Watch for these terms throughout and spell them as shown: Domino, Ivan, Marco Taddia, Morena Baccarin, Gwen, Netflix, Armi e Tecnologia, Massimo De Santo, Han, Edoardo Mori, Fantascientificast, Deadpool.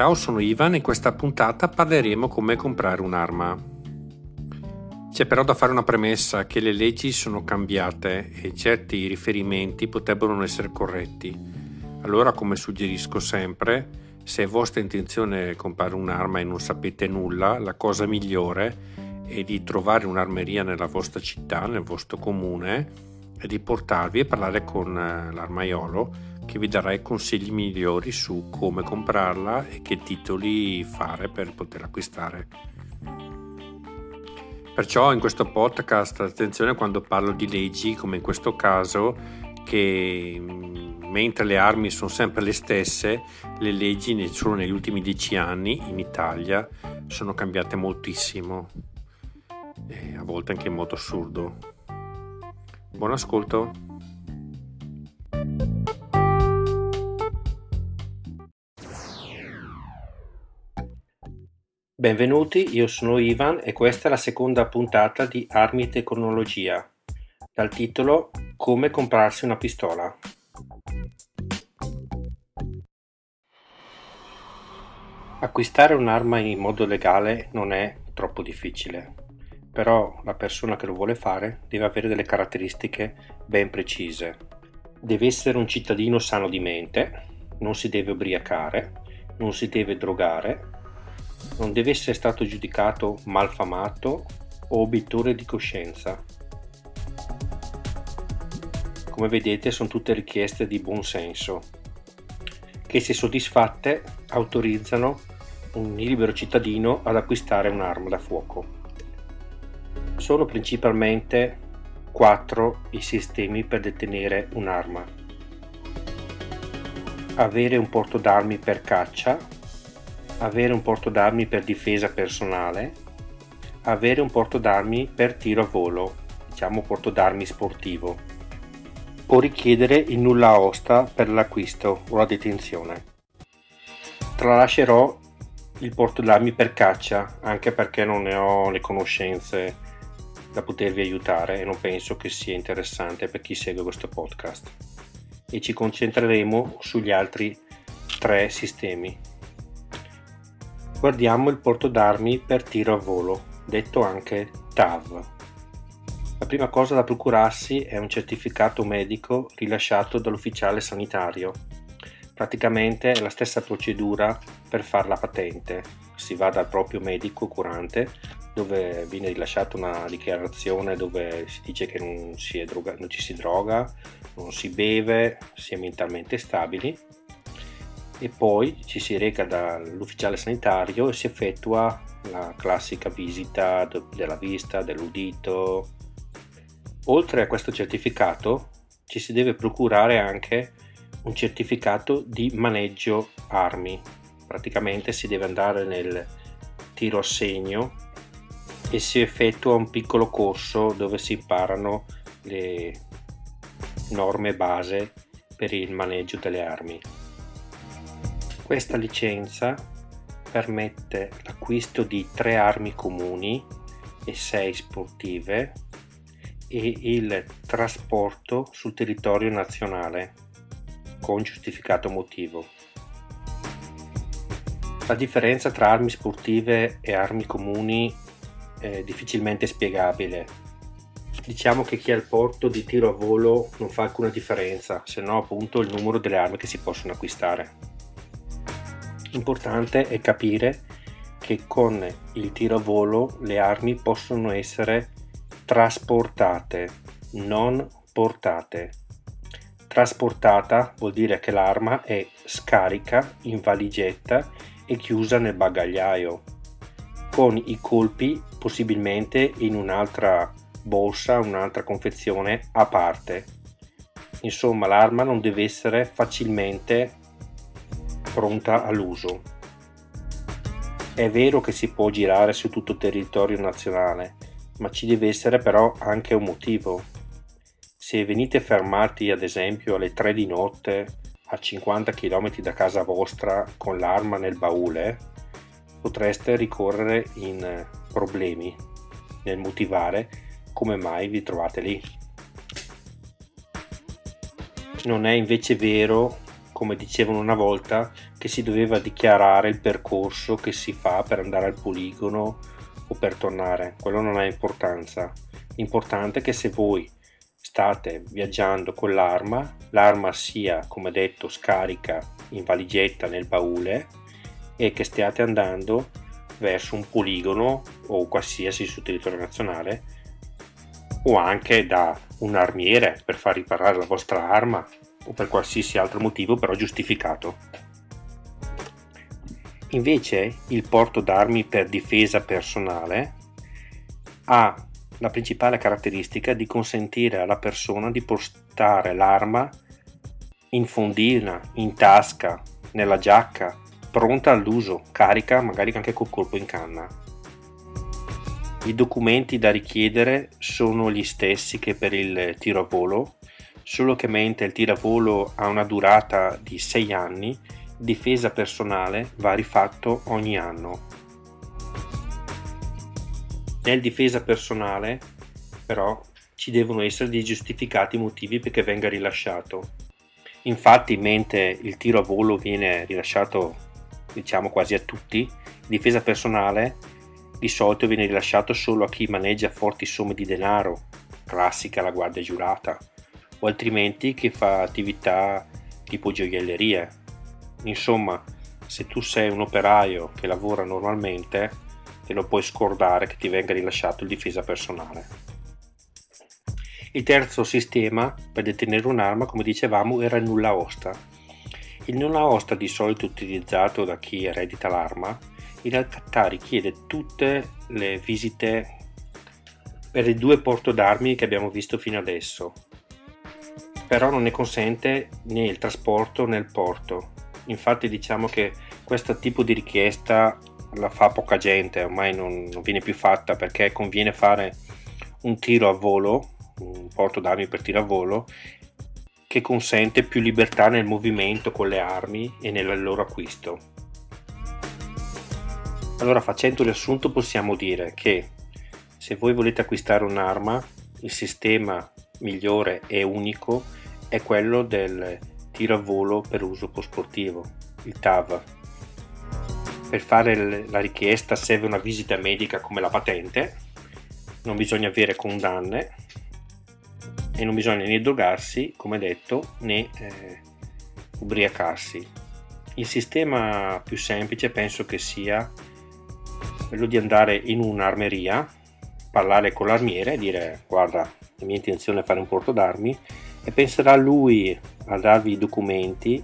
Ciao, sono Ivan e in questa puntata parleremo come comprare un'arma. C'è però da fare una premessa che le leggi sono cambiate e certi riferimenti potrebbero non essere corretti. Allora, come suggerisco sempre, se è vostra intenzione comprare un'arma e non sapete nulla, la cosa migliore è di trovare un'armeria nella vostra città, nel vostro comune, e di portarvi e parlare con l'armaiolo, che vi darà i consigli migliori su come comprarla e che titoli fare per poterla acquistare. Perciò in questo podcast attenzione quando parlo di leggi, come in questo caso, che mentre le armi sono sempre le stesse, le leggi solo negli ultimi 10 anni in Italia sono cambiate moltissimo, e a volte anche in modo assurdo. Buon ascolto! Benvenuti, io sono Ivan e questa è la seconda puntata di Armi e Tecnologia, dal titolo Come comprarsi una pistola. Acquistare un'arma in modo legale non è troppo difficile, però la persona che lo vuole fare deve avere delle caratteristiche ben precise. Deve essere un cittadino sano di mente, non si deve ubriacare, non si deve drogare, non deve essere stato giudicato malfamato o obiettore di coscienza. Come vedete, sono tutte richieste di buon senso che, se soddisfatte, autorizzano un libero cittadino ad acquistare un'arma da fuoco. Sono principalmente 4 i sistemi per detenere un'arma: avere un porto d'armi per caccia, avere un porto d'armi per difesa personale, avere un porto d'armi per tiro a volo, diciamo porto d'armi sportivo, o richiedere il nulla osta per l'acquisto o la detenzione. Tralascerò il porto d'armi per caccia, anche perché non ne ho le conoscenze da potervi aiutare e non penso che sia interessante per chi segue questo podcast, e ci concentreremo sugli altri 3 sistemi. Guardiamo il porto d'armi per tiro a volo, detto anche TAV. La prima cosa da procurarsi è un certificato medico rilasciato dall'ufficiale sanitario. Praticamente è la stessa procedura per fare la patente. Si va dal proprio medico curante, dove viene rilasciata una dichiarazione dove si dice che non ci si droga, non si beve, si è mentalmente stabili. E poi ci si reca dall'ufficiale sanitario e si effettua la classica visita della vista, dell'udito. Oltre a questo certificato ci si deve procurare anche un certificato di maneggio armi. Praticamente si deve andare nel tiro a segno e si effettua un piccolo corso dove si imparano le norme base per il maneggio delle armi. Questa licenza permette l'acquisto di 3 armi comuni e 6 sportive e il trasporto sul territorio nazionale con giustificato motivo. La differenza tra armi sportive e armi comuni è difficilmente spiegabile. Diciamo che chi ha il porto di tiro a volo non fa alcuna differenza, se no appunto il numero delle armi che si possono acquistare. Importante è capire che con il tiro a volo le armi possono essere trasportate, non portate. Trasportata vuol dire che l'arma è scarica in valigetta e chiusa nel bagagliaio, con i colpi possibilmente in un'altra borsa, un'altra confezione a parte. Insomma, l'arma non deve essere facilmente pronta all'uso. È vero che si può girare su tutto il territorio nazionale, ma ci deve essere però anche un motivo. Se venite fermati ad esempio alle 3 di notte a 50 km da casa vostra con l'arma nel baule, potreste ricorrere in problemi nel motivare come mai vi trovate lì. Non è invece vero, come dicevano una volta, che si doveva dichiarare il percorso che si fa per andare al poligono o per tornare. Quello non ha importanza. L'importante è che se voi state viaggiando con l'arma, l'arma sia, come detto, scarica in valigetta nel baule e che stiate andando verso un poligono o qualsiasi sul territorio nazionale, o anche da un armiere per far riparare la vostra arma o per qualsiasi altro motivo, però giustificato. Invece il porto d'armi per difesa personale ha la principale caratteristica di consentire alla persona di portare l'arma in fondina, in tasca, nella giacca, pronta all'uso, carica, magari anche col colpo in canna. I documenti da richiedere sono gli stessi che per il tiro a volo, solo che mentre il tiro a volo ha una durata di 6 anni, difesa personale va rifatto ogni anno. Nel difesa personale, però, ci devono essere dei giustificati motivi perché venga rilasciato. Infatti, mentre il tiro a volo viene rilasciato, diciamo, quasi a tutti, difesa personale di solito viene rilasciato solo a chi maneggia forti somme di denaro, classica la guardia giurata, o altrimenti chi fa attività tipo gioiellerie. Insomma, se tu sei un operaio che lavora normalmente, te lo puoi scordare che ti venga rilasciato il difesa personale. Il terzo sistema per detenere un'arma, come dicevamo, era il nulla osta. Il nulla osta, di solito utilizzato da chi eredita l'arma, in realtà richiede tutte le visite per i 2 porto d'armi che abbiamo visto fino adesso, però non ne consente né il trasporto né il porto. Infatti diciamo che questo tipo di richiesta la fa poca gente, ormai non viene più fatta, perché conviene fare un tiro a volo, un porto d'armi per tiro a volo, che consente più libertà nel movimento con le armi e nel loro acquisto. Allora, facendo un riassunto, possiamo dire che se voi volete acquistare un'arma, il sistema migliore e unico è quello del tiro a volo per uso sportivo, il TAV. Per fare la richiesta serve una visita medica come la patente, non bisogna avere condanne e non bisogna né drogarsi, come detto, né ubriacarsi. Il sistema più semplice penso che sia quello di andare in un'armeria, parlare con l'armiere e dire: guarda, la mia intenzione è fare un porto d'armi, e penserà lui a darvi i documenti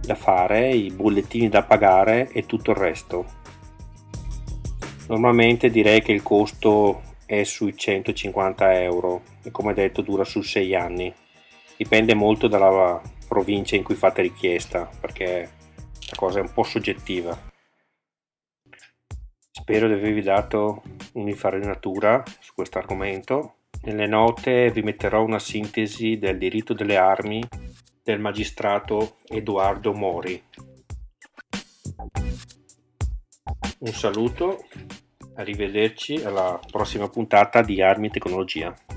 da fare, i bollettini da pagare e tutto il resto. Normalmente direi che il costo è sui 150 euro, e come detto dura su 6 anni. Dipende molto dalla provincia in cui fate richiesta, perché la cosa è un po' soggettiva. Spero di avervi dato un'infarinatura su questo argomento. Nelle note vi metterò una sintesi del diritto delle armi del magistrato Edoardo Mori. Un saluto, arrivederci alla prossima puntata di Armi e Tecnologia.